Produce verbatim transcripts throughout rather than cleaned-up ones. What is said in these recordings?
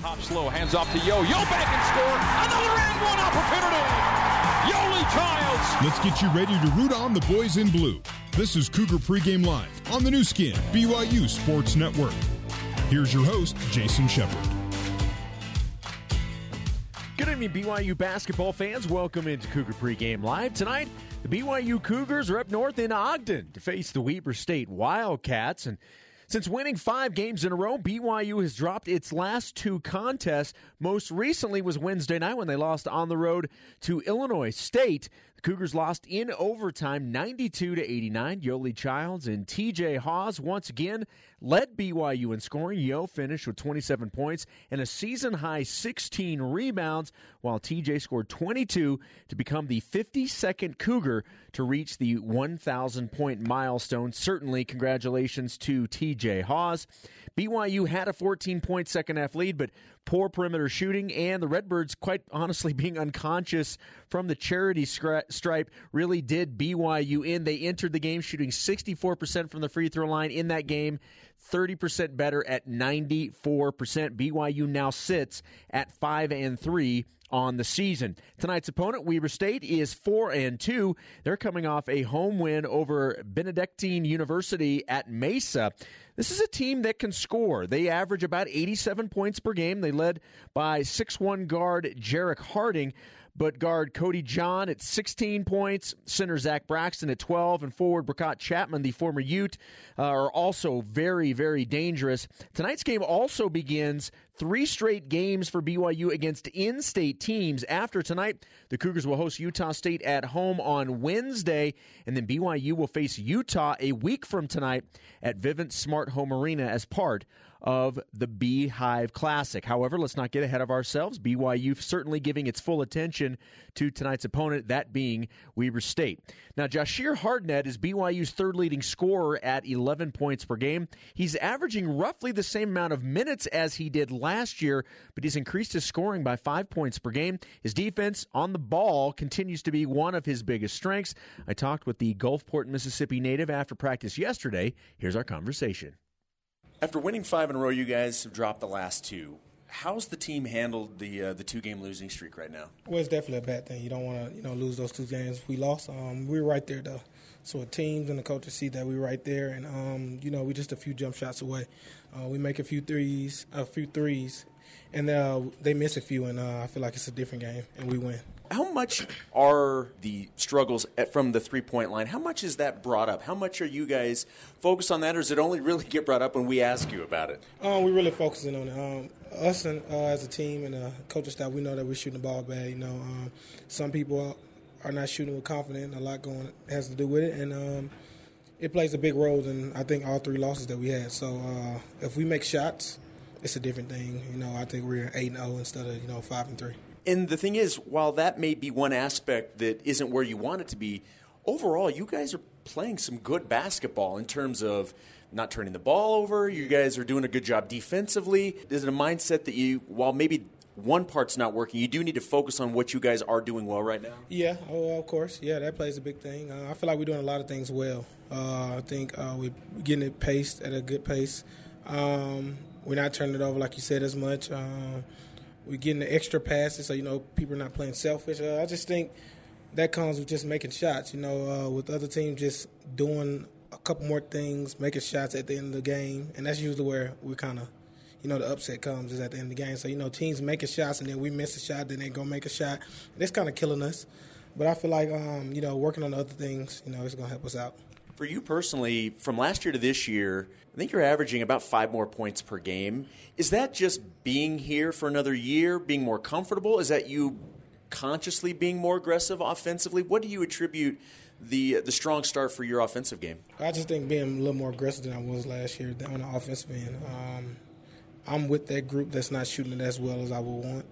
Hops slow, hands off to Yo. Yo back and score. Another end one opportunity. Yoeli Childs. Let's get you ready to root on the boys in blue. This is Cougar Pregame Live on the new skin, B Y U Sports Network. Here's your host, Jason Shepard. Good evening, B Y U basketball fans. Welcome into Cougar Pregame Live. Tonight, the B Y U Cougars are up north in Ogden to face the Weber State Wildcats. And since winning five games in a row, B Y U has dropped its last two contests. Most recently was Wednesday night when they lost on the road to Illinois State. The Cougars lost in overtime, ninety-two to eighty-nine. Yoeli Childs and T J Haws once again led B Y U in scoring. Yo finished with twenty-seven points and a season-high sixteen rebounds, while T J scored twenty-two to become the fifty-second Cougar to reach the one thousand point milestone. Certainly, congratulations to T J Haws. B Y U had a fourteen point second-half lead, but poor perimeter shooting and the Redbirds, quite honestly, being unconscious from the charity stripe really did B Y U in. They entered the game shooting sixty-four percent from the free throw line in that game, thirty percent better at ninety-four percent. B Y U now sits at five and three on the season. Tonight's opponent, Weber State, is four and two. They're coming off a home win over Benedictine University at Mesa. This is a team that can score. They average about eighty-seven points per game. They led by six one guard Jerrick Harding, but guard Cody John at sixteen points, center Zach Braxton at twelve, and forward Brekkott Chapman, the former Ute, uh, are also very, very dangerous. Tonight's game also begins three straight games for B Y U against in-state teams. After tonight, the Cougars will host Utah State at home on Wednesday, and then B Y U will face Utah a week from tonight at Vivint Smart Home Arena as part of the Beehive Classic. However, let's not get ahead of ourselves. B Y U certainly giving its full attention to tonight's opponent, that being Weber State. Now, Jashire Hardnett is B Y U's third leading scorer at eleven points per game. He's averaging roughly the same amount of minutes as he did last year, but he's increased his scoring by five points per game. His defense on the ball continues to be one of his biggest strengths. I talked with the Gulfport, Mississippi native after practice yesterday. Here's our conversation. After winning five in a row, you guys have dropped the last two. How's the team handled the uh, the two-game losing streak right now? Well, it's definitely a bad thing. You don't want to you know lose those two games. We lost. Um, we were right there, though. So the teams and the coaches see that we were right there, and um, you know we just a few jump shots away. Uh, we make a few threes, a few threes, and uh, they miss a few, and uh, I feel like it's a different game, and we win. How much are the struggles at, from the three-point line? How much is that brought up? How much are you guys focused on that, or does it only really get brought up when we ask you about it? Um, we're really focusing on it. Um, us and uh, as a team and uh, coaching staff, we know that we're shooting the ball bad. You know, um, some people are not shooting with confidence, and a lot going has to do with it, and um, it plays a big role in, I think, all three losses that we had. So uh, if we make shots, it's a different thing. You know, I think we're eight and oh instead of, you know, five and three. And the thing is, while that may be one aspect that isn't where you want it to be, overall you guys are playing some good basketball in terms of not turning the ball over. You guys are doing a good job defensively. Is it a mindset that you, while maybe one part's not working, you do need to focus on what you guys are doing well right now? Yeah, oh, of course. Yeah, that plays a big thing. Uh, I feel like we're doing a lot of things well. Uh, I think uh, we're getting it paced at a good pace. Um, we're not turning it over, like you said, as much. Uh, We're getting the extra passes, so, you know, people are not playing selfish. Uh, I just think that comes with just making shots, you know, uh, with other teams just doing a couple more things, making shots at the end of the game. And that's usually where we kind of, you know, the upset comes is at the end of the game. So, you know, teams making shots, and then we miss a shot, then they go make a shot. And it's kind of killing us. But I feel like, um, you know, working on the other things, you know, it's going to help us out. For you personally, from last year to this year, I think you're averaging about five more points per game. Is that just being here for another year, being more comfortable? Is that you consciously being more aggressive offensively? What do you attribute the the strong start for your offensive game? I just think being a little more aggressive than I was last year on the offensive end. Um, I'm with that group that's not shooting as well as I would want.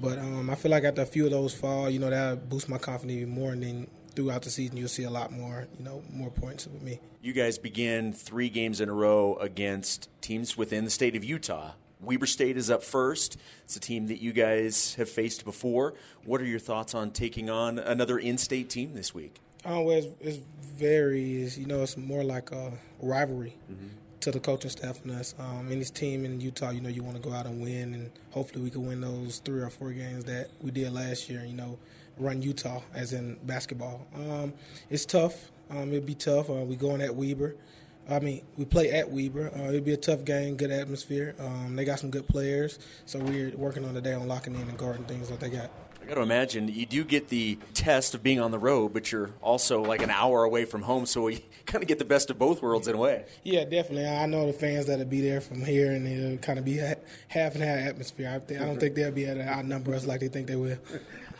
But um, I feel like after a few of those fall, you know, that'll boost my confidence even more, and then throughout the season, you'll see a lot more, you know, more points with me. You guys begin three games in a row against teams within the state of Utah. Weber State is up first. It's a team that you guys have faced before. What are your thoughts on taking on another in-state team this week? Oh, well, it's, it's very, it's, you know, it's more like a rivalry. Mm-hmm. to the coaching staff and us. Um, and this team in Utah, you know, you want to go out and win, and hopefully we can win those three or four games that we did last year, you know, run Utah as in basketball. Um, it's tough. Um, it'll be tough. Uh, we going at Weber. I mean, we play at Weber. Uh, it'll be a tough game, good atmosphere. Um, they got some good players, so we're working on the day on locking in and guarding things that they got. I got to imagine you do get the test of being on the road, but you're also like an hour away from home, so you kind of get the best of both worlds in a way. Yeah, definitely. I know the fans that'll be there from here, and it'll kind of be a half and half atmosphere. I, think, I don't think they'll be able to outnumber us like they think they will.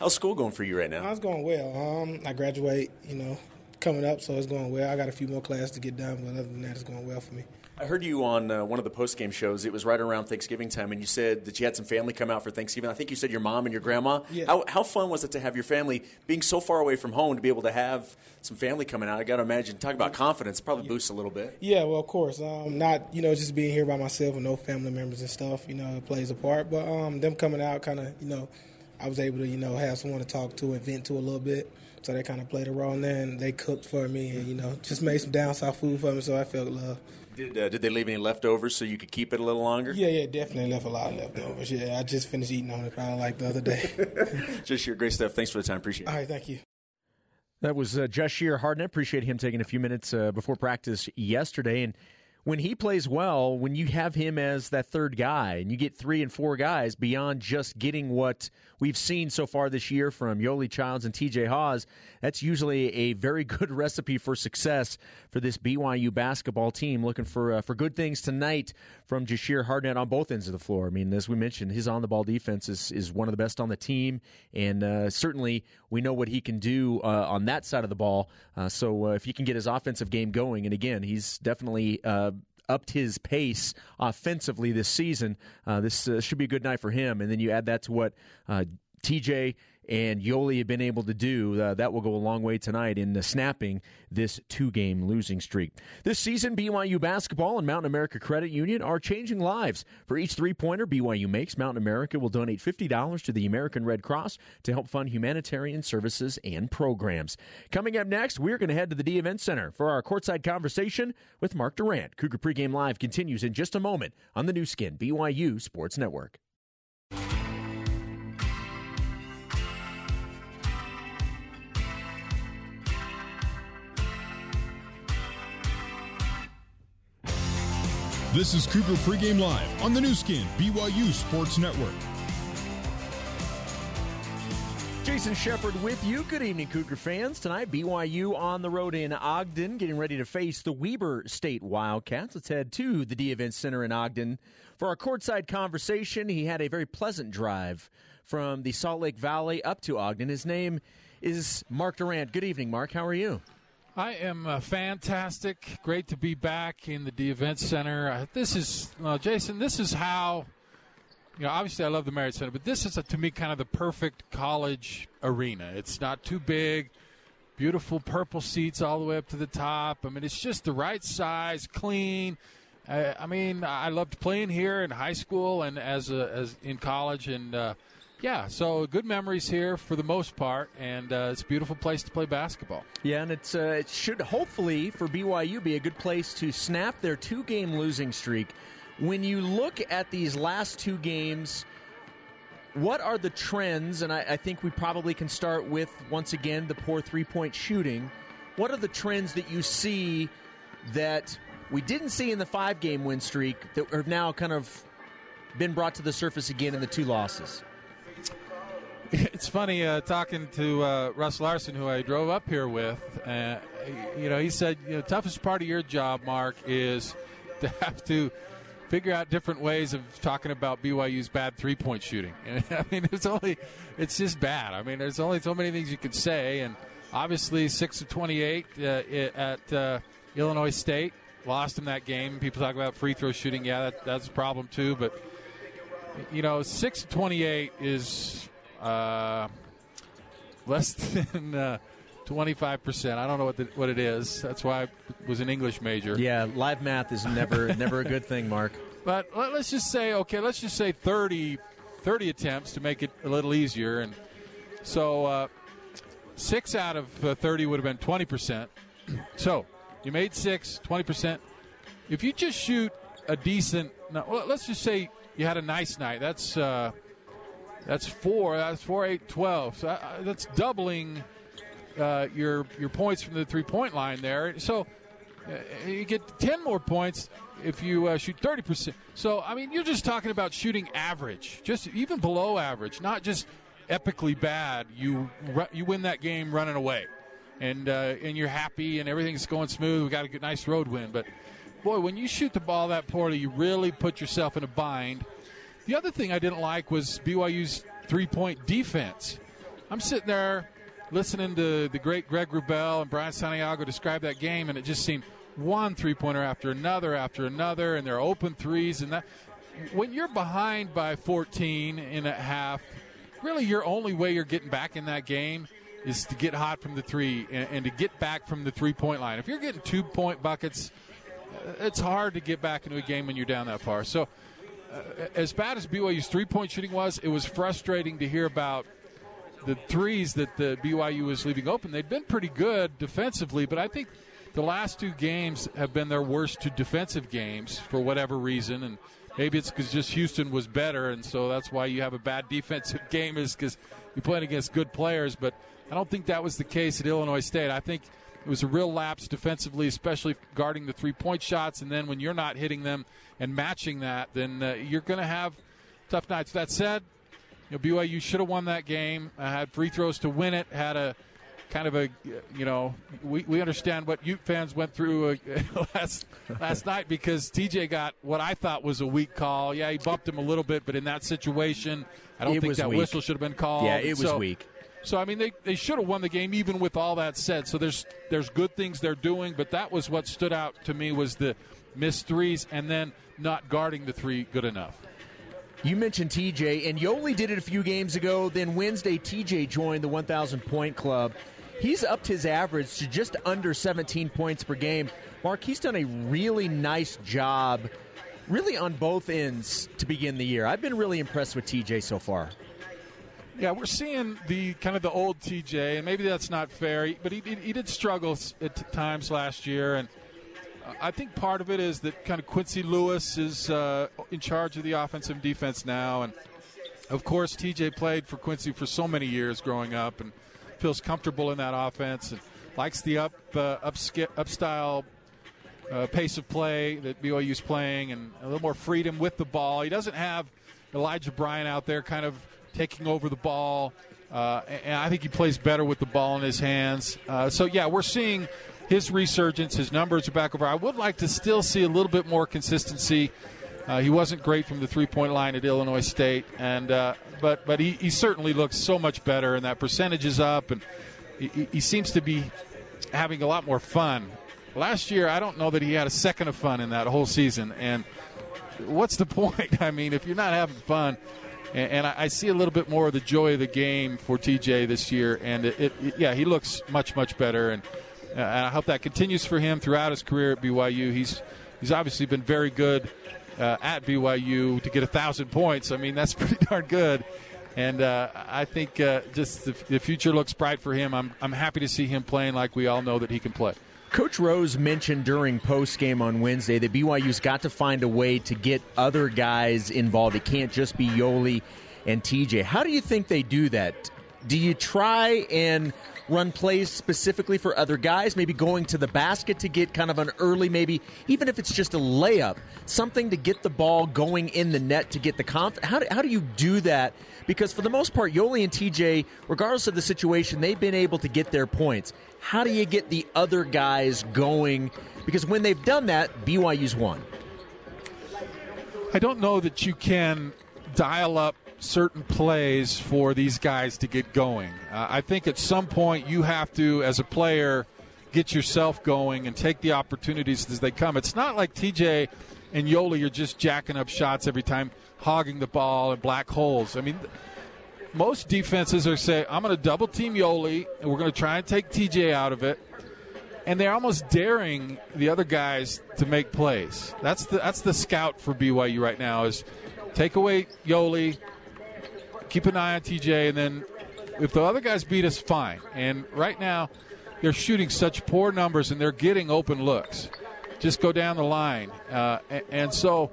How's school going for you right now? It's going well. Um, I graduate, you know, coming up, so it's going well. I got a few more classes to get done, but other than that, it's going well for me. I heard you on uh, one of the post-game shows. It was right around Thanksgiving time, and you said that you had some family come out for Thanksgiving. I think you said your mom and your grandma. Yeah. How, how fun was it to have your family being so far away from home to be able to have some family coming out? I got to imagine. Talk about confidence. Probably yeah. boosts a little bit. Yeah, well, of course. Um, not you know just being here by myself with no family members and stuff. You know, it plays a part. But um, them coming out, kind of, you know, I was able to you know have someone to talk to and vent to a little bit. So they kind of played a role in there, and they cooked for me and, you know, just made some down-south food for me, so I felt love. Did uh, did they leave any leftovers so you could keep it a little longer? Yeah, yeah, definitely left a lot of leftovers. Yeah, I just finished eating on it probably like the other day. Jashire, great stuff. Thanks for the time. Appreciate it. All right, thank you. That was uh, Jashire Hardnett. Appreciate him taking a few minutes uh, before practice yesterday. And when he plays well, when you have him as that third guy and you get three and four guys beyond just getting what we've seen so far this year from Yoeli Childs and T J Haws, that's usually a very good recipe for success for this B Y U basketball team. Looking for uh, for good things tonight from Jashire Hardnett on both ends of the floor. I mean, as we mentioned, his on-the-ball defense is, is one of the best on the team, and uh, certainly we know what he can do uh, on that side of the ball. Uh, so uh, if he can get his offensive game going, and again, he's definitely uh, – upped his pace offensively this season. Uh, this uh, should be a good night for him. And then you add that to what uh, T J and Yoeli have been able to do. Uh, that will go a long way tonight in uh, snapping this two-game losing streak. This season, B Y U basketball and Mountain America Credit Union are changing lives. For each three-pointer B Y U makes, Mountain America will donate fifty dollars to the American Red Cross to help fund humanitarian services and programs. Coming up next, we're going to head to the Dee Events Center for our courtside conversation with Mark Durrant. Cougar Pregame Live continues in just a moment on the new skin, B Y U Sports Network. This is Cougar Pregame Live on the new skin, B Y U Sports Network. Jason Shepard with you. Good evening, Cougar fans. Tonight, B Y U on the road in Ogden, getting ready to face the Weber State Wildcats. Let's head to the Dee Events Center in Ogden for our courtside conversation. He had a very pleasant drive from the Salt Lake Valley up to Ogden. His name is Mark Durrant. Good evening, Mark. How are you? I am uh, fantastic. Great to be back in the Dee Events Center. Uh, this is, well, Jason, this is how, you know, obviously I love the Marriott Center, but this is, a, to me, kind of the perfect college arena. It's not too big, beautiful purple seats all the way up to the top. I mean, it's just the right size, clean. Uh, I mean, I loved playing here in high school and as, a, as in college, and uh, yeah, so good memories here for the most part, and uh, it's a beautiful place to play basketball. Yeah, and it's uh, it should hopefully for B Y U be a good place to snap their two-game losing streak. When you look at these last two games, what are the trends? And I, I think we probably can start with, once again, the poor three-point shooting. What are the trends that you see that we didn't see in the five-game win streak that have now kind of been brought to the surface again in the two losses? It's funny uh, talking to uh, Russ Larson, who I drove up here with. Uh, you know, he said, you know, toughest part of your job, Mark, is to have to figure out different ways of talking about B Y U's bad three-point shooting. And, I mean, it's only, it's just bad. I mean, there's only so many things you could say. And obviously, six of twenty-eight uh, at uh, Illinois State, lost in that game. People talk about free throw shooting. Yeah, that, that's a problem too. But you know, six of twenty-eight is Uh, less than uh, twenty-five percent. I don't know what the, what it is. That's why I was an English major. Yeah, live math is never never a good thing, Mark. But let, let's just say, okay, let's just say thirty, thirty attempts to make it a little easier. And so uh, six out of uh, thirty would have been twenty percent. So you made six, twenty percent. if you just shoot a decent, no, let's just say you had a nice night. That's uh, that's four. That's four, eight, twelve. So uh, that's doubling uh, your your points from the three-point line there. So uh, you get ten more points if you uh, shoot thirty percent. So, I mean, you're just talking about shooting average, just even below average, not just epically bad. You you win that game running away, and uh, and you're happy and everything's going smooth. We got a good, nice road win. But, boy, when you shoot the ball that poorly, you really put yourself in a bind. The other thing I didn't like was B Y U's three-point defense. I'm sitting there listening to the great Greg Wrubel and Brian Santiago describe that game, and it just seemed one three-pointer after another after another, and they're open threes. And that, when you're behind by fourteen and a half, really your only way you're getting back in that game is to get hot from the three and, and to get back from the three-point line. If you're getting two-point buckets, it's hard to get back into a game when you're down that far. So uh, as bad as B Y U's three-point shooting was, it was frustrating to hear about the threes that the B Y U was leaving open. They'd been pretty good defensively, but I think the last two games have been their worst two defensive games for whatever reason, and maybe it's because just Houston was better, and so that's why you have a bad defensive game, is because you're playing against good players. But I don't think that was the case at Illinois State. I think it was a real lapse defensively, especially guarding the three-point shots, and then when you're not hitting them and matching that, then uh, you're going to have tough nights. That said, you know, B Y U should have won that game, uh, had free throws to win it, had a kind of a, you know, we, we understand what Ute fans went through uh, last last night, because T J got what I thought was a weak call. Yeah, he bumped him a little bit, but in that situation, I don't it think that weak. whistle should have been called. Yeah, it was so weak. So, I mean, they, they should have won the game even with all that said. So there's there's good things they're doing, but that was what stood out to me, was the missed threes and then not guarding the three good enough. You mentioned T J, and Yoeli did it a few games ago. Then Wednesday, T J joined the one thousand point club. He's upped his average to just under seventeen points per game. Mark, he's done a really nice job, really on both ends to begin the year. I've been really impressed with T J so far. Yeah, we're seeing the kind of the old T J, and maybe that's not fair, but he, he, he did struggle at times last year, and I think part of it is that kind of Quincy Lewis is uh, in charge of the offensive defense now, and of course T J played for Quincy for so many years growing up, and feels comfortable in that offense and likes the up uh, up, skip, up style uh, pace of play that B Y U's playing, and a little more freedom with the ball. He doesn't have Elijah Bryant out there kind of taking over the ball, uh, and I think he plays better with the ball in his hands. Uh, so, yeah, we're seeing his resurgence. His numbers are back over. I would like to still see a little bit more consistency. Uh, he wasn't great from the three-point line at Illinois State, and uh, but but he, he certainly looks so much better, and that percentage is up, and he, he seems to be having a lot more fun. Last year, I don't know that he had a second of fun in that whole season, and what's the point? I mean, if you're not having fun, and, and I, I see a little bit more of the joy of the game for T J this year, and it, it, it, yeah, he looks much, much better, and, uh, and I hope that continues for him throughout his career at B Y U. He's, he's obviously been very good Uh, at B Y U to get a thousand points. I mean, that's pretty darn good, and uh, I think uh, just the, the future looks bright for him. I'm I'm happy to see him playing like we all know that he can play. Coach Rose mentioned during postgame on Wednesday that B Y U's got to find a way to get other guys involved. It can't just be Yoeli and T J. How do you think they do that? Do you try and run plays specifically for other guys, maybe going to the basket to get kind of an early, maybe even if it's just a layup, something to get the ball going in the net to get the conf- how do, how do you do that? Because for the most part, Yoeli and T J, regardless of the situation, they've been able to get their points. How do you get the other guys going? Because when they've done that, B Y U's won. I don't know that you can dial up certain plays for these guys to get going. Uh, I think at some point you have to, as a player, get yourself going and take the opportunities as they come. It's not like T J and Yoeli are just jacking up shots every time, hogging the ball and black holes. I mean, most defenses are say, I'm going to double team Yoeli and we're going to try and take T J out of it. And they're almost daring the other guys to make plays. That's the, that's the scout for B Y U right now, is take away Yoeli, keep an eye on T J, and then if the other guys beat us, fine. And right now, they're shooting such poor numbers, and they're getting open looks. just go down the line. Uh, and, and so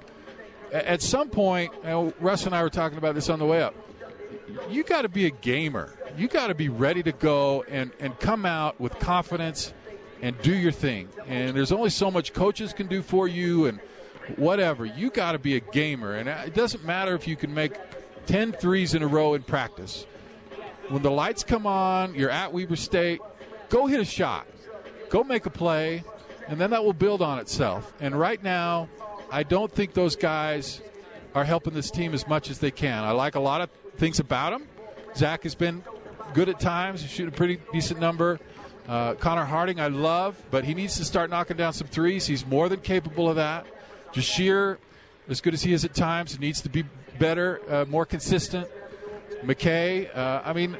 at some point, you know, Russ and I were talking about this on the way up. You got to be a gamer. You got to be ready to go and, and come out with confidence and do your thing. And there's only so much coaches can do for you and whatever. You got to be a gamer. And it doesn't matter if you can make ten threes in a row in practice. When the lights come on, you're at Weber State, go hit a shot. Go make a play, and then that will build on itself. And right now, I don't think those guys are helping this team as much as they can. I like a lot of things about him. Zach has been good at times. He shoot a pretty decent number. Uh, Connor Harding I love, but he needs to start knocking down some threes. He's more than capable of that. Jashire, as good as he is at times, needs to be better, uh, more consistent. McKay, uh, I mean,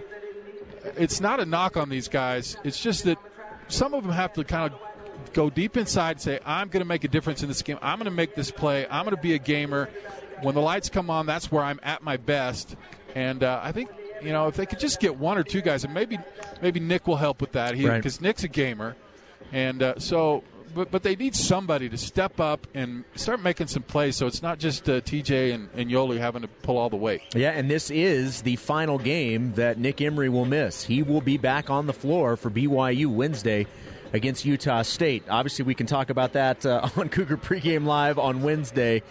it's not a knock on these guys. It's just that some of them have to kind of go deep inside and say, I'm going to make a difference in this game. I'm going to make this play. I'm going to be a gamer. When the lights come on, that's where I'm at my best. And uh, I think, you know, if they could just get one or two guys, and maybe maybe Nick will help with that here, because right. Nick's a gamer. And uh, so, but, but they need somebody to step up and start making some plays, so it's not just uh, T J and, and Yoeli having to pull all the weight. Yeah, and this is the final game that Nick Emery will miss. He will be back on the floor for B Y U Wednesday against Utah State. Obviously, we can talk about that uh, on Cougar Pregame Live on Wednesday.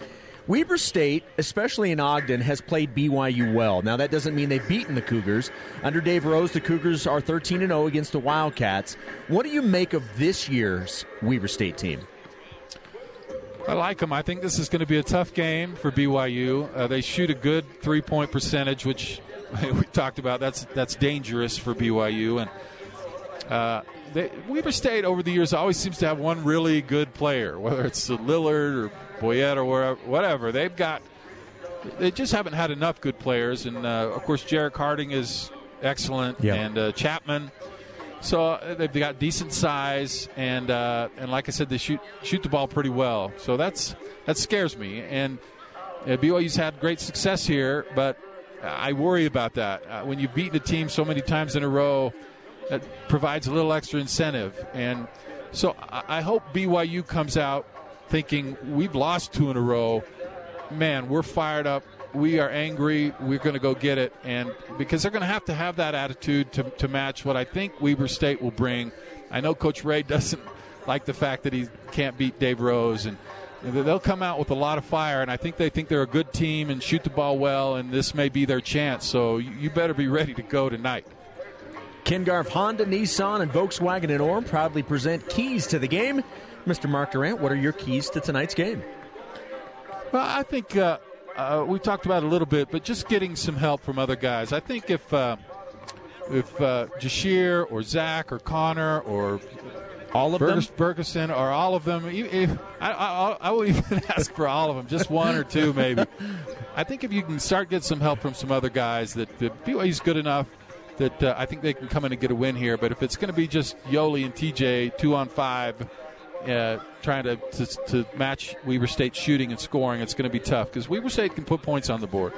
Weber State, especially in Ogden, has played B Y U well. Now, that doesn't mean they've beaten the Cougars. Under Dave Rose, the Cougars are thirteen and oh against the Wildcats. What do you make of this year's Weber State team? I like them. I think this is going to be a tough game for B Y U. Uh, they shoot a good three-point percentage, which we talked about. That's that's dangerous for B Y U. And uh, they, Weber State, over the years, always seems to have one really good player, whether it's Lillard or Boyette or wherever, whatever. They've got, they just haven't had enough good players. And, uh, of course, Jerrick Harding is excellent, yep. and uh, Chapman. So they've got decent size, and uh, and like I said, they shoot shoot the ball pretty well. So that's that scares me. And uh, B Y U's had great success here, but I worry about that. Uh, when you've beaten a team so many times in a row, that provides a little extra incentive. And so I, I hope B Y U comes out thinking we've lost two in a row, man, we're fired up, we are angry, we're going to go get it. And because they're going to have to have that attitude to, to match what I think Weber State will bring. I know Coach Ray doesn't like the fact that he can't beat Dave Rose, and they'll come out with a lot of fire, and I think they think they're a good team and shoot the ball well, and this may be their chance. So you better be ready to go tonight. Ken Garf, Honda, Nissan, and Volkswagen in Orem proudly present Keys to the Game. Mister Mark Durrant, what are your keys to tonight's game? Well, I think uh, uh, we talked about it a little bit, but just getting some help from other guys. I think if uh, if uh, Jashire or Zach or Connor or all of Burgess, them, Bergeson or all of them, if, if, I, I, I will even ask for all of them, just one or two maybe. I think if you can start getting some help from some other guys, that, that B Y U's good enough that uh, I think they can come in and get a win here. But if it's going to be just Yoeli and T J two on five, Uh, trying to, to to match Weber State shooting and scoring, it's going to be tough because Weber State can put points on the board.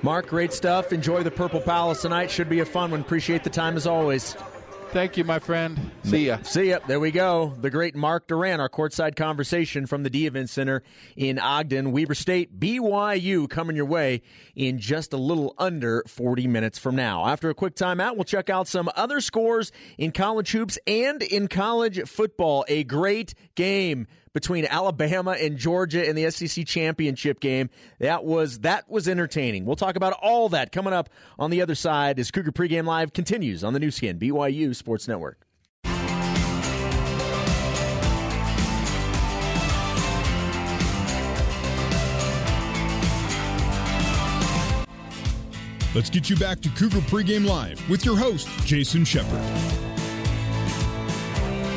Mark, great stuff. Enjoy the Purple Palace tonight. Should be a fun one. Appreciate the time as always. Thank you, my friend. See ya. See ya. There we go. The great Mark Durrant, our courtside conversation from the Dee Events Center in Ogden. Weber State, B Y U coming your way in just a little under forty minutes from now. After a quick timeout, we'll check out some other scores in college hoops and in college football. A great game between Alabama and Georgia in the S E C championship game. That was that was entertaining. We'll talk about all that coming up on the other side as Cougar Pregame Live continues on the new skin, B Y U Sports Network. Let's get you back to Cougar Pregame Live with your host, Jason Shepard.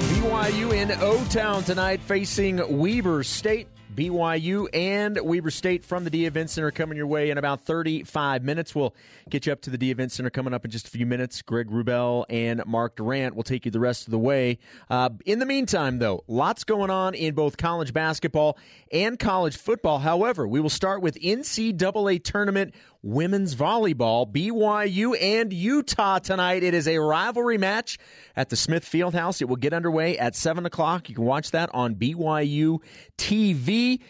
B Y U in O-Town tonight facing Weber State. B Y U and Weber State from the Dee Events Center coming your way in about thirty-five minutes. We'll get you up to the Dee Events Center coming up in just a few minutes. Greg Wrubel and Mark Durrant will take you the rest of the way. Uh, in the meantime, though, lots going on in both college basketball and college football. However, we will start with N C double A tournament women's volleyball, B Y U and Utah tonight. It is a rivalry match at the Smith Fieldhouse. It will get underway at seven o'clock. You can watch that on B Y U T V.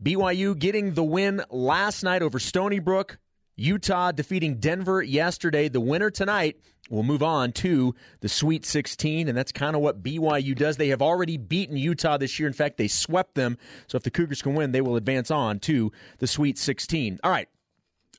B Y U getting the win last night over Stony Brook. Utah defeating Denver yesterday. The winner tonight will move on to the Sweet sixteen, and that's kind of what B Y U does. They have already beaten Utah this year. In fact, they swept them. So if the Cougars can win, they will advance on to the Sweet sixteen. All right.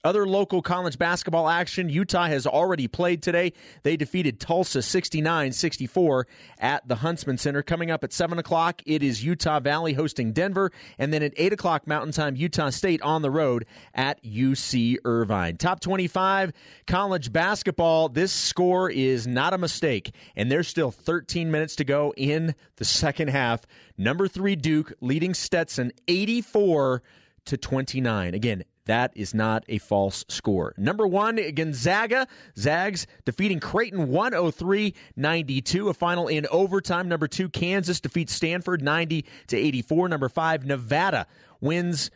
Other local college basketball action, Utah has already played today. They defeated Tulsa sixty-nine sixty-four at the Huntsman Center. Coming up at seven o'clock, it is Utah Valley hosting Denver. And then at eight o'clock Mountain Time, Utah State on the road at U C Irvine. Top twenty-five college basketball. This score is not a mistake. And there's still thirteen minutes to go in the second half. Number three Duke leading Stetson eighty-four to twenty-nine. Again, that is not a false score. Number one, Gonzaga. Zags defeating Creighton one oh three ninety-two. A final in overtime. Number two, Kansas defeats Stanford ninety to eighty-four. Number five, Nevada wins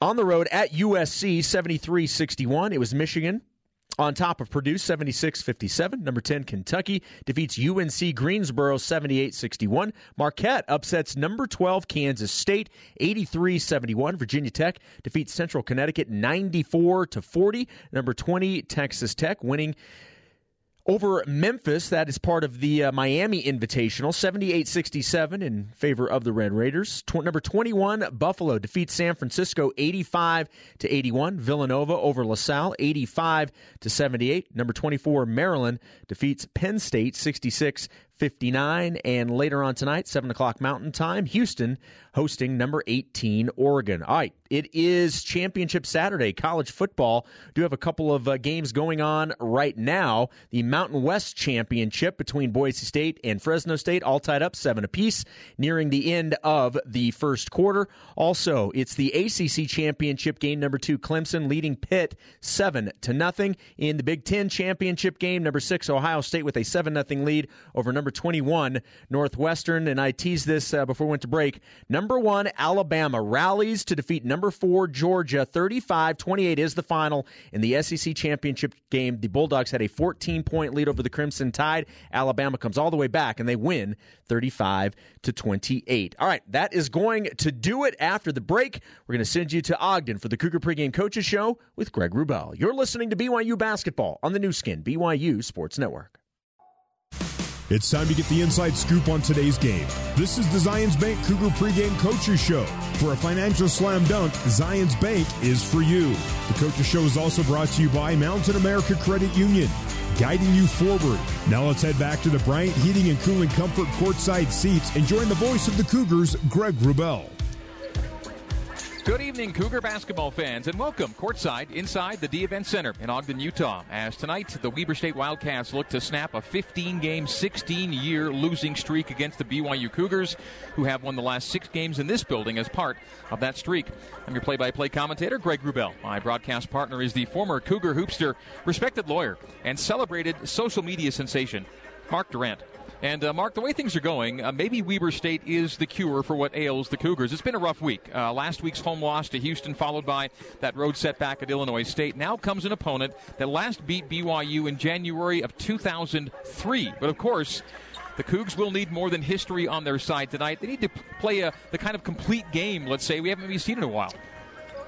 on the road at U S C seventy-three sixty-one. It was Michigan on top of Purdue seventy-six fifty-seven. Number ten, Kentucky defeats U N C Greensboro seventy-eight sixty-one. Marquette upsets number twelve, Kansas State eighty-three seventy-one. Virginia Tech defeats Central Connecticut ninety-four to forty. Number twenty, Texas Tech winning over Memphis. That is part of the uh, Miami Invitational seventy-eight sixty-seven in favor of the Red Raiders. Tw- number twenty-one, Buffalo defeats San Francisco eighty-five to eighty-one. Villanova over LaSalle eighty-five to seventy-eight. Number twenty-four, Maryland defeats Penn State sixty-six fifty-nine. And later on tonight, seven o'clock Mountain Time, Houston hosting number eighteen, Oregon. All right, it is Championship Saturday, college football. Do have a couple of uh, games going on right now. The Mountain West Championship between Boise State and Fresno State, all tied up seven apiece, nearing the end of the first quarter. Also, it's the A C C Championship game, number two, Clemson leading Pitt seven to nothing. In the Big Ten Championship game, number six, Ohio State with a seven nothing lead over number twenty-one, Northwestern. And I teased this uh, before we went to break. Number one, Alabama rallies to defeat number four, Georgia. thirty-five twenty-eight is the final in the S E C Championship game. The Bulldogs had a fourteen-point lead over the Crimson Tide. Alabama comes all the way back, and they win thirty-five to twenty-eight. All right, that is going to do it. After the break, we're going to send you to Ogden for the Cougar Pregame Coaches Show with Greg Wrubel. You're listening to B Y U Basketball on the new skin, B Y U Sports Network. It's time to get the inside scoop on today's game. This is the Zions Bank Cougar Pregame Coaches Show. For a financial slam dunk, Zions Bank is for you. The Coaches Show is also brought to you by Mountain America Credit Union, guiding you forward. Now let's head back to the Bryant Heating and Cooling Comfort courtside seats and join the voice of the Cougars, Greg Wrubel. Good evening, Cougar basketball fans, and welcome courtside inside the Dee Events Center in Ogden, Utah, as tonight the Weber State Wildcats look to snap a fifteen-game, sixteen-year losing streak against the B Y U Cougars, who have won the last six games in this building as part of that streak. I'm your play-by-play commentator, Greg Wrubel. My broadcast partner is the former Cougar hoopster, respected lawyer, and celebrated social media sensation, Mark Durrant. And, uh, Mark, the way things are going, uh, maybe Weber State is the cure for what ails the Cougars. It's been a rough week. Uh, last week's home loss to Houston, followed by that road setback at Illinois State. Now comes an opponent that last beat B Y U in January of two thousand three. But, of course, the Cougs will need more than history on their side tonight. They need to play a, the kind of complete game, let's say, we haven't really seen in a while.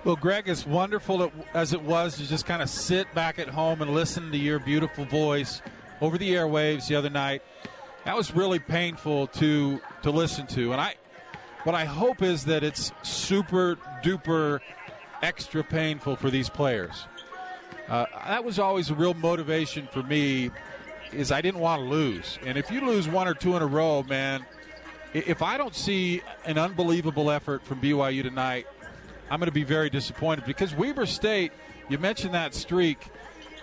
Well, Greg, as wonderful as it was to just kind of sit back at home and listen to your beautiful voice over the airwaves the other night, that was really painful to to listen to. And I, what I hope is that it's super duper extra painful for these players. Uh, that was always a real motivation for me, is I didn't want to lose. And if you lose one or two in a row, man, if I don't see an unbelievable effort from B Y U tonight, I'm going to be very disappointed. Because Weber State, you mentioned that streak,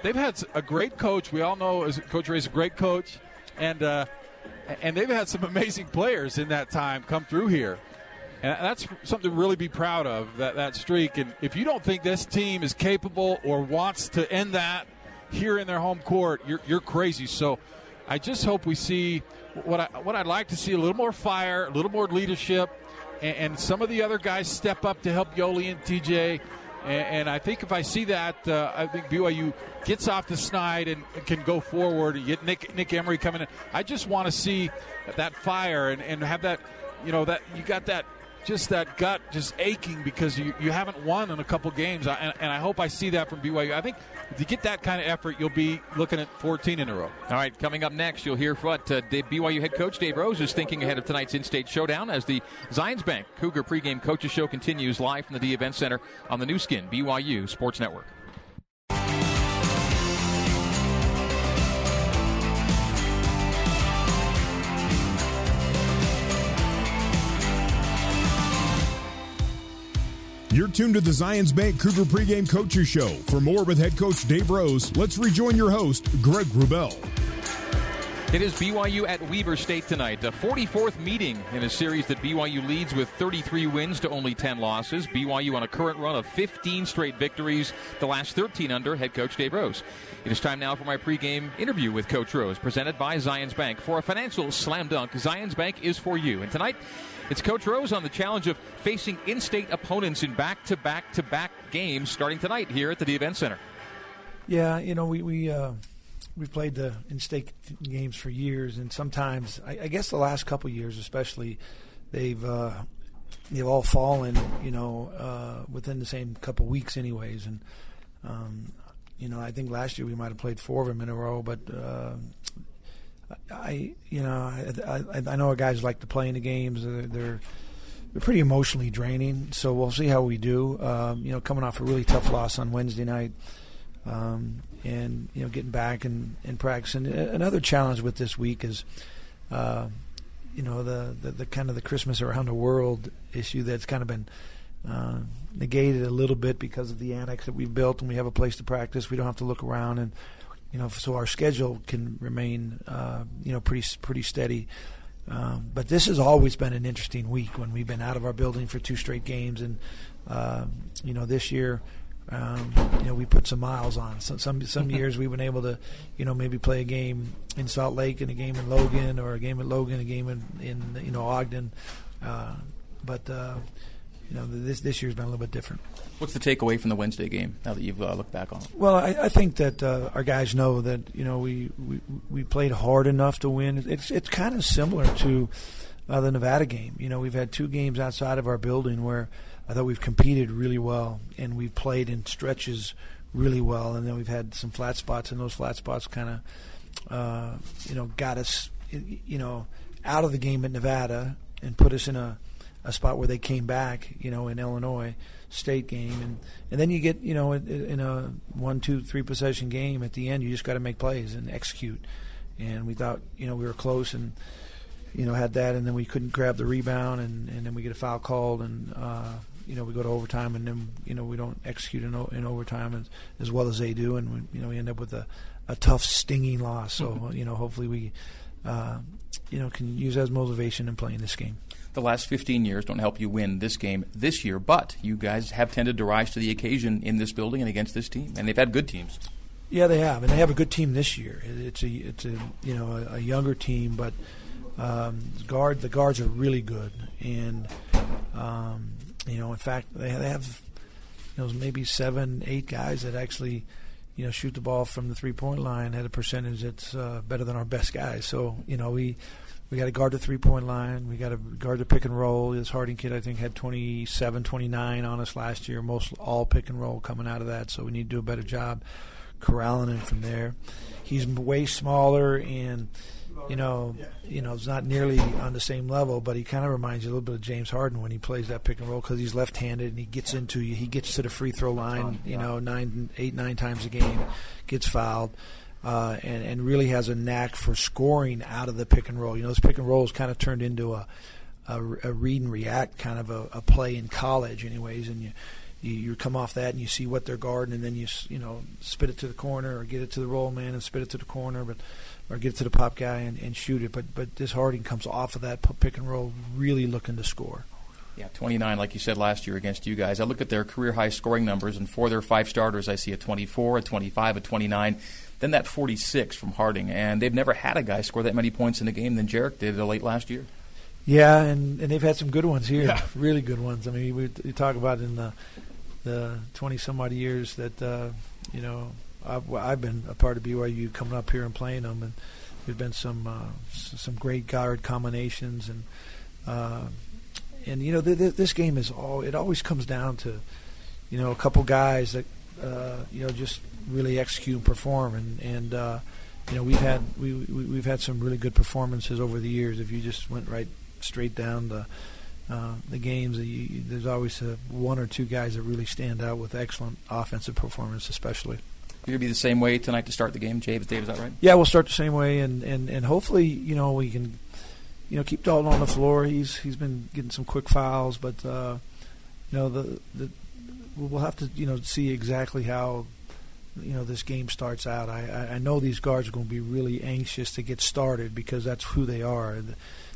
they've had a great coach. We all know Coach Ray's a great coach. And, uh, And they've had some amazing players in that time come through here. And that's something to really be proud of, that, that streak. And if you don't think this team is capable or wants to end that here in their home court, you're, you're crazy. So I just hope we see what, I, what I'd like to see, a little more fire, a little more leadership, and, and some of the other guys step up to help Yoeli and T J. And, and I think if I see that, uh, I think B Y U gets off the snide and, and can go forward and get Nick, Nick Emery coming in. I just want to see that fire and, and have that, you know, that you got that. Just that gut just aching because you, you haven't won in a couple games, and, and I hope I see that from B Y U. I think if you get that kind of effort, you'll be looking at fourteen in a row. All right, coming up next, you'll hear what uh, B Y U head coach Dave Rose is thinking ahead of tonight's in-state showdown as the Zions Bank Cougar pregame coaches show continues live from the Dee Events Center on the new skin, B Y U Sports Network. You're tuned to the Zions Bank Cougar Pregame Coaches Show. For more with head coach Dave Rose, let's rejoin your host, Greg Wrubel. It is B Y U at Weber State tonight, the forty-fourth meeting in a series that B Y U leads with thirty-three wins to only ten losses. B Y U on a current run of fifteen straight victories, the last thirteen under head coach Dave Rose. It is time now for my pregame interview with Coach Rose, presented by Zions Bank. For a financial slam dunk, Zions Bank is for you. And tonight, it's Coach Rose on the challenge of facing in-state opponents in back-to-back-to-back games starting tonight here at the Dee Events Center. Yeah, you know, we we uh, we've played the in-state games for years, and sometimes, I, I guess the last couple years especially, they've uh, they've all fallen, you know, uh, within the same couple weeks anyways. And, um, you know, I think last year we might have played four of them in a row, but uh, – I, you know, I, I, I know our guys like to play in the games. They're, they're they're pretty emotionally draining, so we'll see how we do. Um, you know, coming off a really tough loss on Wednesday night, um, and you know, getting back and, and practicing. Another challenge with this week is, uh, you know, the, the the kind of the Christmas around the world issue that's kind of been uh, negated a little bit because of the annex that we've built, and we have a place to practice. We don't have to look around and. You know, so our schedule can remain, uh, you know, pretty pretty steady. Um, but this has always been an interesting week when we've been out of our building for two straight games, and uh, you know, this year, um, you know, we put some miles on. So some some years we've been able to, you know, maybe play a game in Salt Lake and a game in Logan, or a game at Logan, a game in, in you know Ogden. Uh, but uh, you know, this this year's been a little bit different. What's the takeaway from the Wednesday game now that you've uh, looked back on it? Well, I, I think that uh, our guys know that, you know, we, we, we played hard enough to win. It's it's kind of similar to uh, the Nevada game. You know, we've had two games outside of our building where I thought we've competed really well and we've played in stretches really well, and then we've had some flat spots, and those flat spots kind of, uh, you know, got us, you know, out of the game at Nevada and put us in a, a spot where they came back, you know, in Illinois State game, and, and then you get, you know, in, in a one, two, three possession game at the end, you just got to make plays and execute. And we thought, you know, we were close and, you know, had that, and then we couldn't grab the rebound, and, and then we get a foul called, and, uh, you know, we go to overtime, and then, you know, we don't execute in, in overtime as, as well as they do, and, we, you know, we end up with a, a tough, stinging loss. So, you know, hopefully we, uh, you know, can use that as motivation in playing this game. The last fifteen years don't help you win this game this year, but you guys have tended to rise to the occasion in this building and against this team, and they've had good teams. Yeah, they have, and they have a good team this year. It's a, it's a you know, a, a younger team, but um, guard the guards are really good, and um, you know, in fact, they have, you know, maybe seven, eight guys that actually, you know, shoot the ball from the three-point line at a percentage that's uh, better than our best guys. So you know, we. We got to guard the three-point line. We got to guard the pick and roll. This Harding kid, I think, had twenty-seven, twenty-nine on us last year, most all pick and roll coming out of that. So we need to do a better job corralling him from there. He's way smaller, and you know, you know, it's not nearly on the same level, but he kind of reminds you a little bit of James Harden when he plays that pick and roll because he's left-handed and he gets into you. He gets to the free throw line, you know, nine, eight, nine times a game, gets fouled. Uh, and, and really has a knack for scoring out of the pick and roll. You know, this pick and roll is kind of turned into a, a, a read and react kind of a, a play in college anyways, and you, you you come off that and you see what they're guarding, and then you, you know, spit it to the corner or get it to the roll man and spit it to the corner, but or get it to the pop guy and, and shoot it. But, but this Harding comes off of that pick and roll really looking to score. Yeah, twenty-nine, like you said, last year against you guys. I look at their career-high scoring numbers, and for their five starters, I see a twenty-four, a twenty-five, a twenty-nine, then that forty-six from Harding. And they've never had a guy score that many points in a game than Jerrick did late last year. Yeah, and, and they've had some good ones here, yeah. really good ones. I mean, we, we talk about in the the twenty-some-odd years that, uh, you know, I've, I've been a part of B Y U coming up here and playing them, and there's been some uh, some great guard combinations. And, uh, and you know, th- th- this game is all – it always comes down to, you know, a couple guys that, uh, you know, just really execute and perform. And, and uh, you know, we've had we, we, we've had some really good performances over the years. If you just went right – straight down the uh, the games. You, there's always a, one or two guys that really stand out with excellent offensive performance, especially. You're going to be the same way tonight to start the game, Jay, Dave, is that right? Yeah, we'll start the same way, and, and, and hopefully, you know, we can, you know, keep Dalton on the floor. He's he's been getting some quick fouls, but uh, you know, the the we'll have to you know see exactly how you know this game starts out. I I know these guards are going to be really anxious to get started because that's who they are.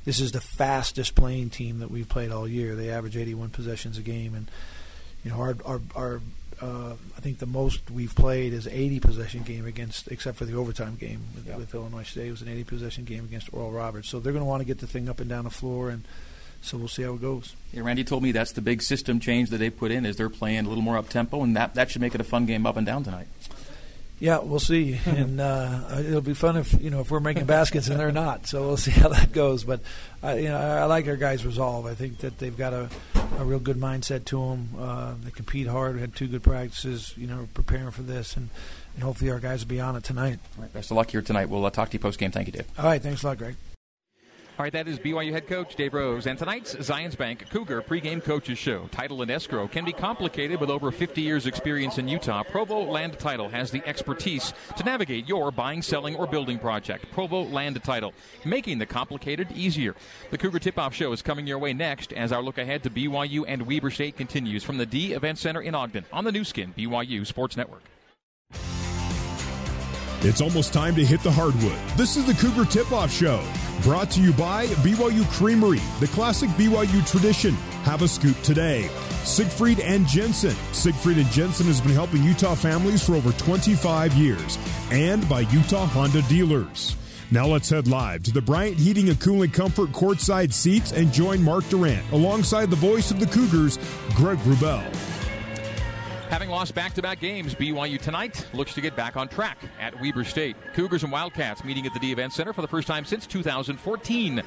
This is the fastest playing team that we've played all year. They average eighty-one possessions a game, and you know our our, our uh, I think the most we've played is eighty possession game against, except for the overtime game with, yeah. with Illinois State. It was an eighty possession game against Oral Roberts. So they're going to want to get the thing up and down the floor, and so we'll see how it goes. Yeah, Randy told me that's the big system change that they put in is they're playing a little more up tempo, and that that should make it a fun game up and down tonight. Yeah, we'll see, and uh, it'll be fun if you know if we're making baskets and they're not. So we'll see how that goes. But I, you know, I like our guys' resolve. I think that they've got a, a real good mindset to them. Uh, they compete hard. We had two good practices, you know, preparing for this, and, and hopefully our guys will be on it tonight. All right, best of luck here tonight. We'll uh, talk to you post game. Thank you, Dave. All right, thanks a lot, Greg. All right, that is B Y U head coach Dave Rose. And tonight's Zions Bank Cougar pregame coaches show. Title and escrow can be complicated with over fifty years' experience in Utah. Provo Land Title has the expertise to navigate your buying, selling, or building project. Provo Land Title, making the complicated easier. The Cougar Tip-Off Show is coming your way next as our look ahead to B Y U and Weber State continues from the Dee Events Center in Ogden on the new skin B Y U Sports Network. It's almost time to hit the hardwood. This is the Cougar Tip-Off Show, brought to you by B Y U Creamery, the classic B Y U tradition. Have a scoop today. Siegfried and Jensen. Siegfried and Jensen has been helping Utah families for over twenty-five years, and by Utah Honda dealers. Now let's head live to the Bryant Heating and Cooling Comfort courtside seats and join Mark Durrant alongside the voice of the Cougars, Greg Wrubel. Having lost back-to-back games, B Y U tonight looks to get back on track at Weber State. Cougars and Wildcats meeting at the Dee Events Center for the first time since two thousand fourteen.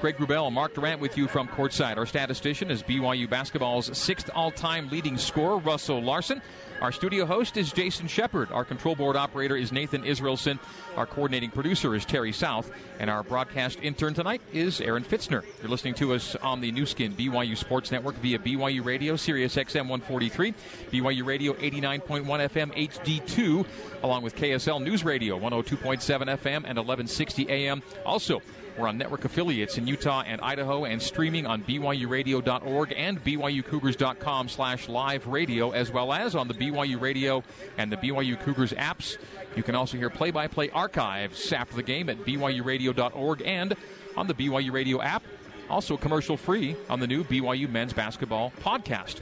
Greg Wrubel, Mark Durrant with you from courtside. Our statistician is B Y U basketball's sixth all-time leading scorer, Russell Larson. Our studio host is Jason Shepard. Our control board operator is Nathan Israelson. Our coordinating producer is Terry South. And our broadcast intern tonight is Aaron Fitzner. You're listening to us on the new skin B Y U Sports Network via B Y U Radio, Sirius X M one forty-three, B Y U Radio eighty-nine point one F M H D two, along with K S L News Radio one oh two point seven F M and eleven sixty A M. Also, we're on network affiliates in Utah and Idaho and streaming on B Y U radio dot org and B Y U Cougars dot com slash live radio, as well as on the B Y U Radio and the B Y U Cougars apps. You can also hear play-by-play archives after the game at B Y U radio dot org and on the B Y U Radio app, also commercial-free on the new B Y U Men's Basketball podcast.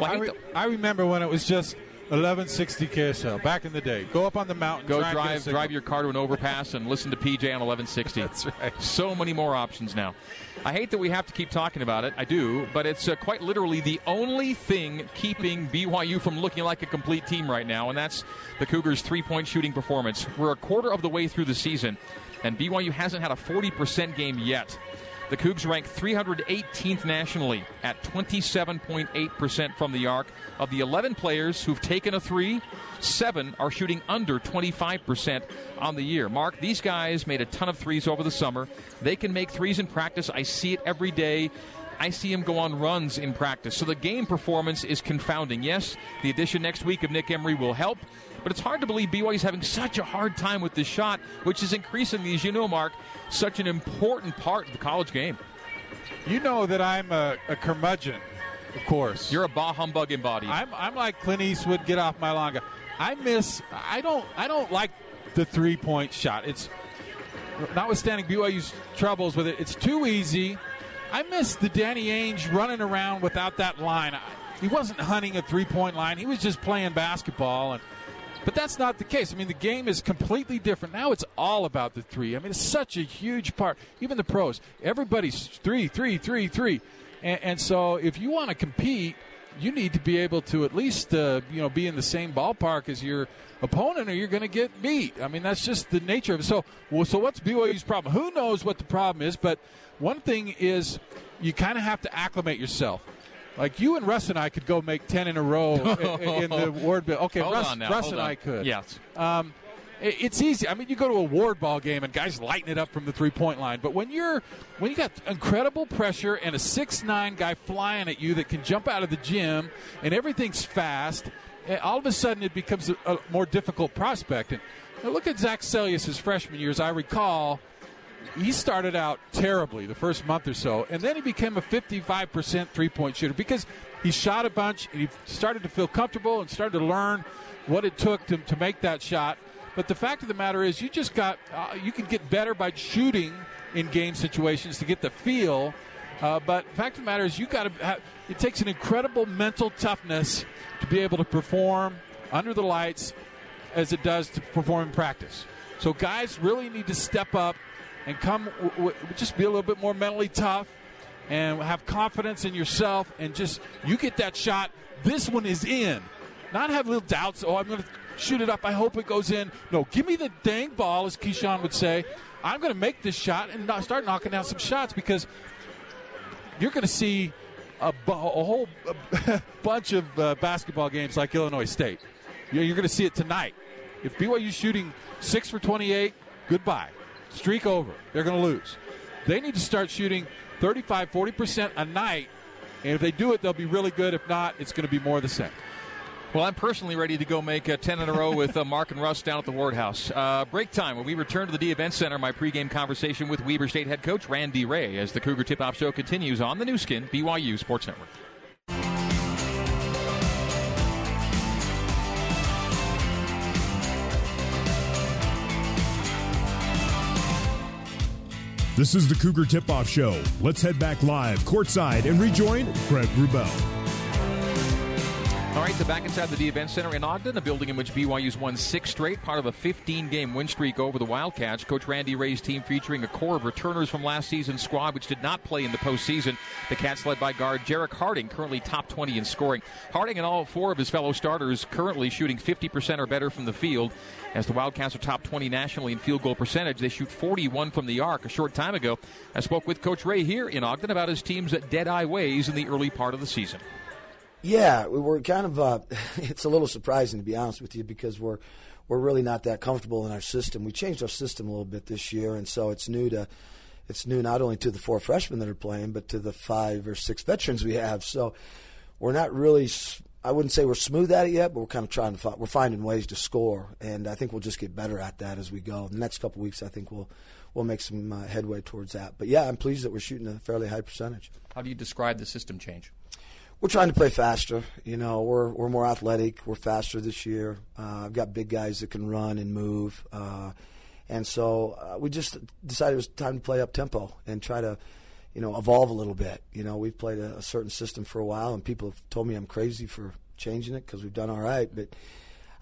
Well, I, I, re- th- I remember when it was just eleven sixty K S L back in the day. Go up on the mountain. Go drive drive your car to an overpass and listen to P J on eleven sixty. That's right. So many more options now. I hate that we have to keep talking about it. I do, but it's uh, quite literally the only thing keeping B Y U from looking like a complete team right now, and that's the Cougars' three-point shooting performance. We're a quarter of the way through the season, and B Y U hasn't had a forty percent game yet. The Cougs rank three hundred eighteenth nationally at twenty-seven point eight percent from the arc. Of the eleven players who've taken a three, seven are shooting under twenty-five percent on the year. Mark, these guys made a ton of threes over the summer. They can make threes in practice. I see it every day. I see him go on runs in practice. So the game performance is confounding. Yes, the addition next week of Nick Emery will help, but it's hard to believe B Y U's having such a hard time with this shot, which is increasingly, as you know, Mark, such an important part of the college game. You know that I'm a, a curmudgeon, of course. You're a bah humbug embodied. I'm, I'm like Clint Eastwood, get off my longa. I miss, I don't, I don't like the three-point shot. It's, notwithstanding B Y U's troubles with it, it's too easy. I miss the Danny Ainge running around without that line. I, he wasn't hunting a three-point line. He was just playing basketball. And, but that's not the case. I mean, the game is completely different. Now it's all about the three. I mean, it's such a huge part. Even the pros, everybody's three, three, three, three. And, and so if you want to compete, you need to be able to at least uh, you know, be in the same ballpark as your opponent, or you're going to get beat. I mean, that's just the nature of it. So, well, so what's B Y U's problem? Who knows what the problem is, but one thing is you kind of have to acclimate yourself. Like, you and Russ and I could go make ten in a row in, in the ward bill. Okay, Hold Russ, now, Russ and on. I could. Yes. Um, it, it's easy. I mean, you go to a ward ball game and guys lighten it up from the three-point line. But when you're when you got incredible pressure and a six nine guy flying at you that can jump out of the gym and everything's fast, all of a sudden it becomes a, a more difficult prospect. And now look at Zach Seljaas' freshman year. As I recall, he started out terribly the first month or so, and then he became a fifty-five percent three-point shooter because he shot a bunch, and he started to feel comfortable and started to learn what it took to, to make that shot. But the fact of the matter is you just got uh, you can get better by shooting in game situations to get the feel. Uh, but the fact of the matter is you got to have, it takes an incredible mental toughness to be able to perform under the lights as it does to perform in practice. So guys really need to step up and come w- w- just be a little bit more mentally tough and have confidence in yourself, and just, you get that shot, this one is in. Not have little doubts, oh, I'm going to shoot it up, I hope it goes in. No, give me the dang ball, as Keyshawn would say. I'm going to make this shot and start knocking down some shots, because you're going to see a, bu- a whole a bunch of uh, basketball games like Illinois State. You're, you're going to see it tonight. If B Y U's shooting six for twenty-eight, goodbye. Streak over. They're going to lose. They need to start shooting thirty-five, forty percent a night, and if they do it, they'll be really good. If not, it's going to be more of the same. Well, I'm personally ready to go make uh, ten in a row with uh, Mark and Russ down at the Ward House. Uh, break time. When we return to the Dee Events Center, my pregame conversation with Weber State head coach Randy Ray as the Cougar Tip-Off Show continues on the new skin, B Y U Sports Network. This is the Cougar Tip-Off Show. Let's head back live courtside and rejoin Greg Wrubel. All right, so back inside the Dee Events Center in Ogden, a building in which B Y U's won six straight, part of a fifteen-game win streak over the Wildcats. Coach Randy Ray's team featuring a core of returners from last season's squad, which did not play in the postseason. The Cats led by guard Jerrick Harding, currently top twenty in scoring. Harding and all four of his fellow starters currently shooting fifty percent or better from the field. As the Wildcats are top twenty nationally in field goal percentage, they shoot forty-one from the arc. A short time ago, I spoke with Coach Ray here in Ogden about his team's dead-eye ways in the early part of the season. Yeah, we were kind of uh, it's a little surprising, to be honest with you, because we're we're really not that comfortable in our system. We changed our system a little bit this year, and so it's new to it's new not only to the four freshmen that are playing, but to the five or six veterans we have. So we're not really. I wouldn't say we're smooth at it yet, but we're kind of trying to find, we're finding ways to score, and I think we'll just get better at that as we go. The next couple of weeks, I think we'll we'll make some uh, headway towards that. But yeah, I'm pleased that we're shooting a fairly high percentage. How do you describe the system change? We're trying to play faster. You know, we're we're more athletic. We're faster this year. Uh, I've got big guys that can run and move, uh, and so uh, we just decided it was time to play up tempo and try to, you know, evolve a little bit. You know, we've played a, a certain system for a while, and people have told me I'm crazy for changing it because we've done all right. But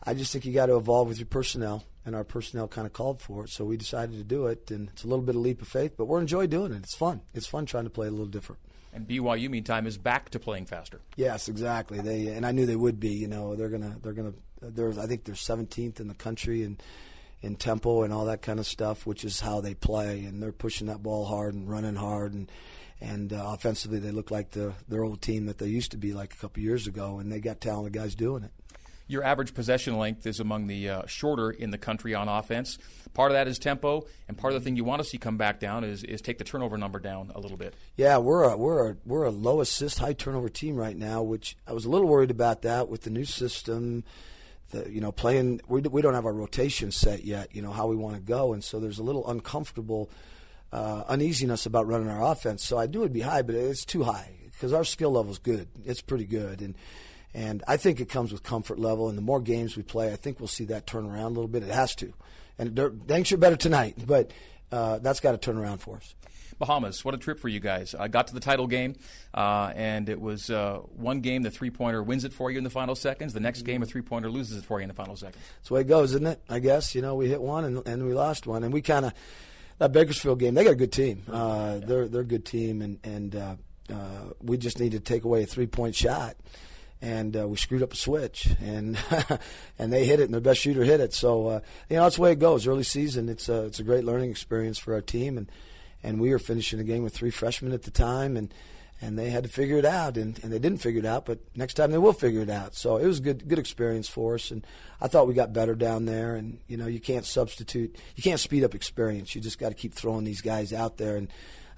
I just think you got to evolve with your personnel, and our personnel kind of called for it, so we decided to do it. And it's a little bit of leap of faith, but we're enjoying doing it. It's fun. It's fun trying to play a little different. And B Y U, meantime, is back to playing faster. Yes, exactly. They and I knew they would be. You know, they're gonna they're gonna they're I think they're seventeenth in the country and. in tempo and all that kind of stuff, which is how they play, and they're pushing that ball hard and running hard, and and uh, offensively they look like the their old team that they used to be like a couple years ago, and they got talented guys doing it. Your average possession length is among the uh, shorter in the country on offense. Part of that is tempo, and part of the thing you want to see come back down is, is take the turnover number down a little bit. Yeah, we're a, we're a, we're a low assist, high turnover team right now, which I was a little worried about that with the new system. The, you know, playing, we, we don't have our rotation set yet, you know, how we want to go. And so there's a little uncomfortable uh, uneasiness about running our offense. So I knew it would be high, but it's too high because our skill level is good. It's pretty good. And and I think it comes with comfort level. And the more games we play, I think we'll see that turn around a little bit. It has to. And things are better tonight. But uh, that's got to turn around for us. Bahamas, what a trip for you guys. I got to the title game, uh, and it was uh, one game the three-pointer wins it for you in the final seconds. The next game a three-pointer loses it for you in the final seconds. That's the way it goes, isn't it? I guess, you know, we hit one and, and we lost one. And we kind of – that Bakersfield game, they got a good team. Uh, yeah. They're they're a good team, and, and uh, uh, we just need to take away a three-point shot. And uh, we screwed up a switch, and and they hit it, and their best shooter hit it. So, uh, you know, that's the way it goes. Early season, it's a, it's a great learning experience for our team, and And we were finishing the game with three freshmen at the time, and, and they had to figure it out. And, and they didn't figure it out, but next time they will figure it out. So it was a good, good experience for us, and I thought we got better down there. And, you know, you can't substitute – you can't speed up experience. You just got to keep throwing these guys out there and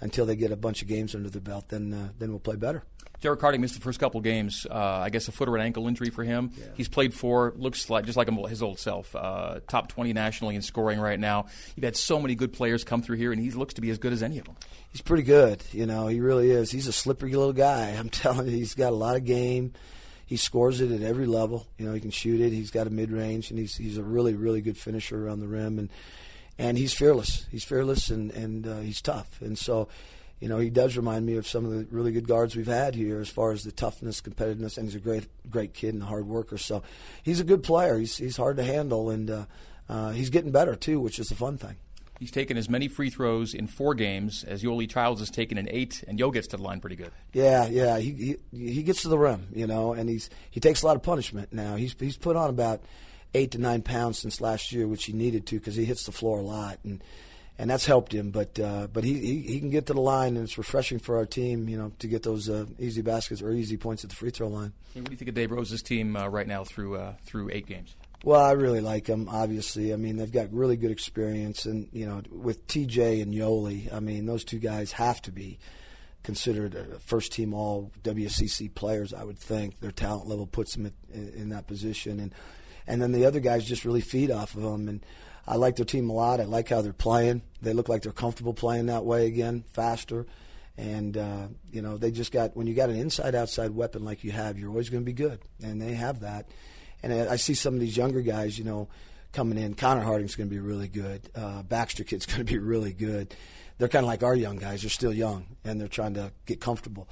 until they get a bunch of games under their belt, then uh, then we'll play better. Jerrick Harding missed the first couple games, uh, I guess a foot or an ankle injury for him. Yeah. He's played four, looks like just like his old self, uh, top twenty nationally in scoring right now. You've had so many good players come through here, and he looks to be as good as any of them. He's pretty good. You know, he really is. He's a slippery little guy. I'm telling you, he's got a lot of game. He scores it at every level. You know, he can shoot it. He's got a mid-range, and he's he's a really, really good finisher around the rim. And, and he's fearless. He's fearless, and, and uh, he's tough. And so – you know, he does remind me of some of the really good guards we've had here as far as the toughness, competitiveness, and he's a great great kid and a hard worker. So he's a good player. He's he's hard to handle, and uh, uh, he's getting better, too, which is the fun thing. He's taken as many free throws in four games as Yoeli Childs has taken in eight, and Yo gets to the line pretty good. Yeah, yeah. He he, he gets to the rim, you know, and he's he takes a lot of punishment now. He's, he's put on about eight to nine pounds since last year, which he needed to because he hits the floor a lot, and And that's helped him, but uh, but he, he he can get to the line, and it's refreshing for our team, you know, to get those uh, easy baskets or easy points at the free throw line. Hey, what do you think of Dave Rose's team uh, right now through uh, through eight games? Well, I really like them. Obviously, I mean, they've got really good experience, and you know, with T J and Yoeli, I mean, those two guys have to be considered first team all W C C players. I would think their talent level puts them at, in that position, and and then the other guys just really feed off of them. And I like their team a lot. I like how they're playing. They look like they're comfortable playing that way again, faster. And, uh, you know, they just got – when you got an inside-outside weapon like you have, you're always going to be good, and they have that. And I see some of these younger guys, you know, coming in. Connor Harding's going to be really good. Uh, Baxter kid's going to be really good. They're kind of like our young guys. They're still young, and they're trying to get comfortable.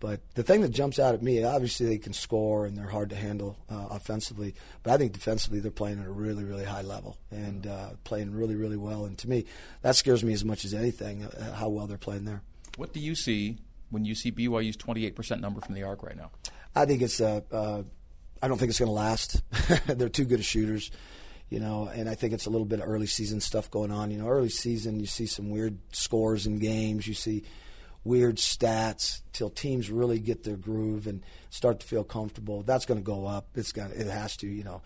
But the thing that jumps out at me, obviously they can score and they're hard to handle uh, offensively, but I think defensively they're playing at a really, really high level and uh, playing really, really well. And to me, that scares me as much as anything, uh, how well they're playing there. What do you see when you see B Y U's twenty-eight percent number from the arc right now? I think it's uh, – uh, I don't think it's going to last. They're too good of shooters, you know, and I think it's a little bit of early season stuff going on. You know, early season you see some weird scores in games. You see – weird stats till teams really get their groove and start to feel comfortable. That's going to go up. It's got. It has to. You know,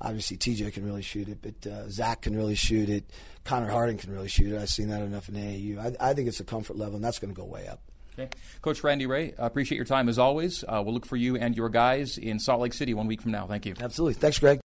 obviously T J can really shoot it, but uh, Zach can really shoot it. Connor Harding can really shoot it. I've seen that enough in A A U. I, I think it's a comfort level, and that's going to go way up. Okay, Coach Randy Ray, I appreciate your time as always. Uh, we'll look for you and your guys in Salt Lake City one week from now. Thank you. Absolutely. Thanks, Greg.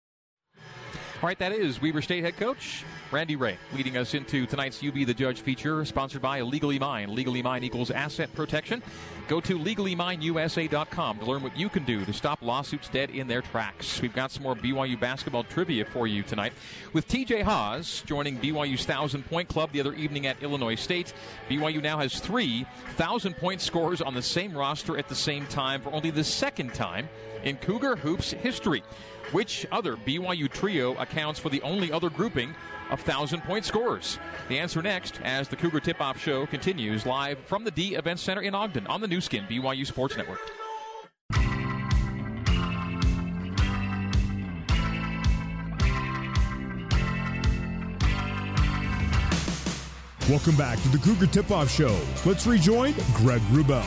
All right, that is Weber State head coach Randy Ray leading us into tonight's You Be the Judge feature sponsored by Legally Mine. Legally Mine equals asset protection. Go to legally mine U S A dot com to learn what you can do to stop lawsuits dead in their tracks. We've got some more B Y U basketball trivia for you tonight with T J Haws joining B Y U's one thousand point club the other evening at Illinois State. B Y U now has three one thousand point scorers on the same roster at the same time for only the second time in Cougar Hoops history. Which other B Y U trio accounts for the only other grouping of one thousand point scorers? The answer next as the Cougar Tip-Off Show continues live from the Dee Events Center in Ogden on the new skin, B Y U Sports Network. Welcome back to the Cougar Tip-Off Show. Let's rejoin Greg Wrubel.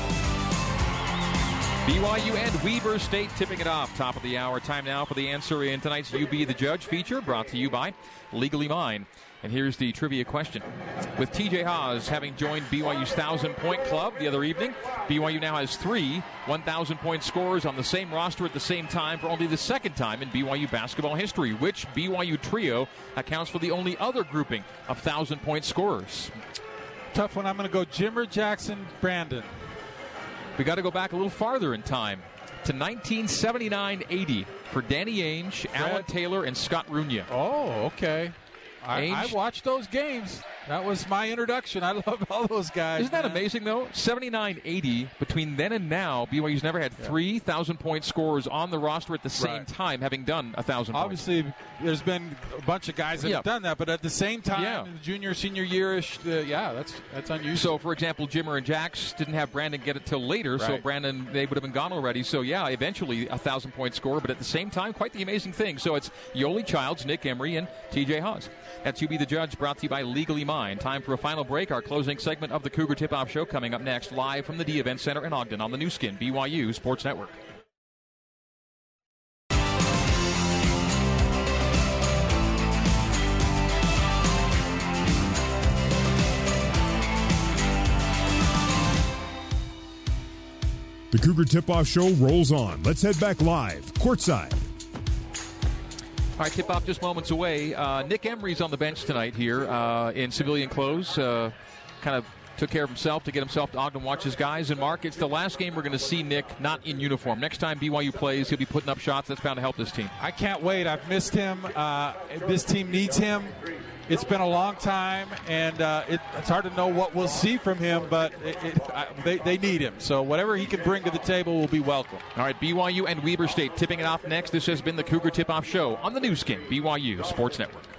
B Y U and Weber State tipping it off. Top of the hour. Time now for the answer in tonight's You Be the Judge feature brought to you by Legally Mine. And here's the trivia question. With T J Haws having joined B Y U's one thousand point club the other evening, B Y U now has three one thousand point scorers on the same roster at the same time for only the second time in B Y U basketball history. Which B Y U trio accounts for the only other grouping of one thousand point scorers? Tough one. I'm going to go Jimmer, Jackson, Brandon. We got to go back a little farther in time to nineteen seventy-nine eighty for Danny Ainge, Fred. Alan Taylor, and Scott Runia. Oh, okay. I, I watched those games. That was my introduction. I loved all those guys. Isn't that man. amazing, though? seventy-nine eighty, between then and now, B Y U's never had yeah. three thousand point scorers on the roster at the same right. time, having done one thousand points. Obviously, there's been a bunch of guys that yep. have done that, but at the same time, yeah. in the junior, senior year-ish, uh, yeah, that's that's unusual. So, for example, Jimmer and Jax didn't have Brandon get it till later, right. so Brandon, they would have been gone already. So, yeah, eventually a one thousand point scorer, but at the same time, quite the amazing thing. So it's Yoeli Childs, Nick Emery, and T J Haws. That's You Be the Judge, brought to you by Legally Mine. Time for a final break. Our closing segment of the Cougar Tip-Off Show coming up next, live from the Dee Events Center in Ogden on the new skin, B Y U Sports Network. The Cougar Tip-Off Show rolls on. Let's head back live, courtside. All right, tip-off just moments away. Uh, Nick Emery's on the bench tonight here uh, in civilian clothes. Uh, kind of took care of himself to get himself to Ogden, watch his guys. And, Mark, it's the last game we're going to see Nick not in uniform. Next time B Y U plays, he'll be putting up shots. That's bound to help this team. I can't wait. I've missed him. Uh, this team needs him. It's been a long time, and uh, it, it's hard to know what we'll see from him, but it, it, I, they, they need him. So whatever he can bring to the table will be welcome. All right, B Y U and Weber State tipping it off next. This has been the Cougar Tip-Off Show on the new skin, B Y U Sports Network.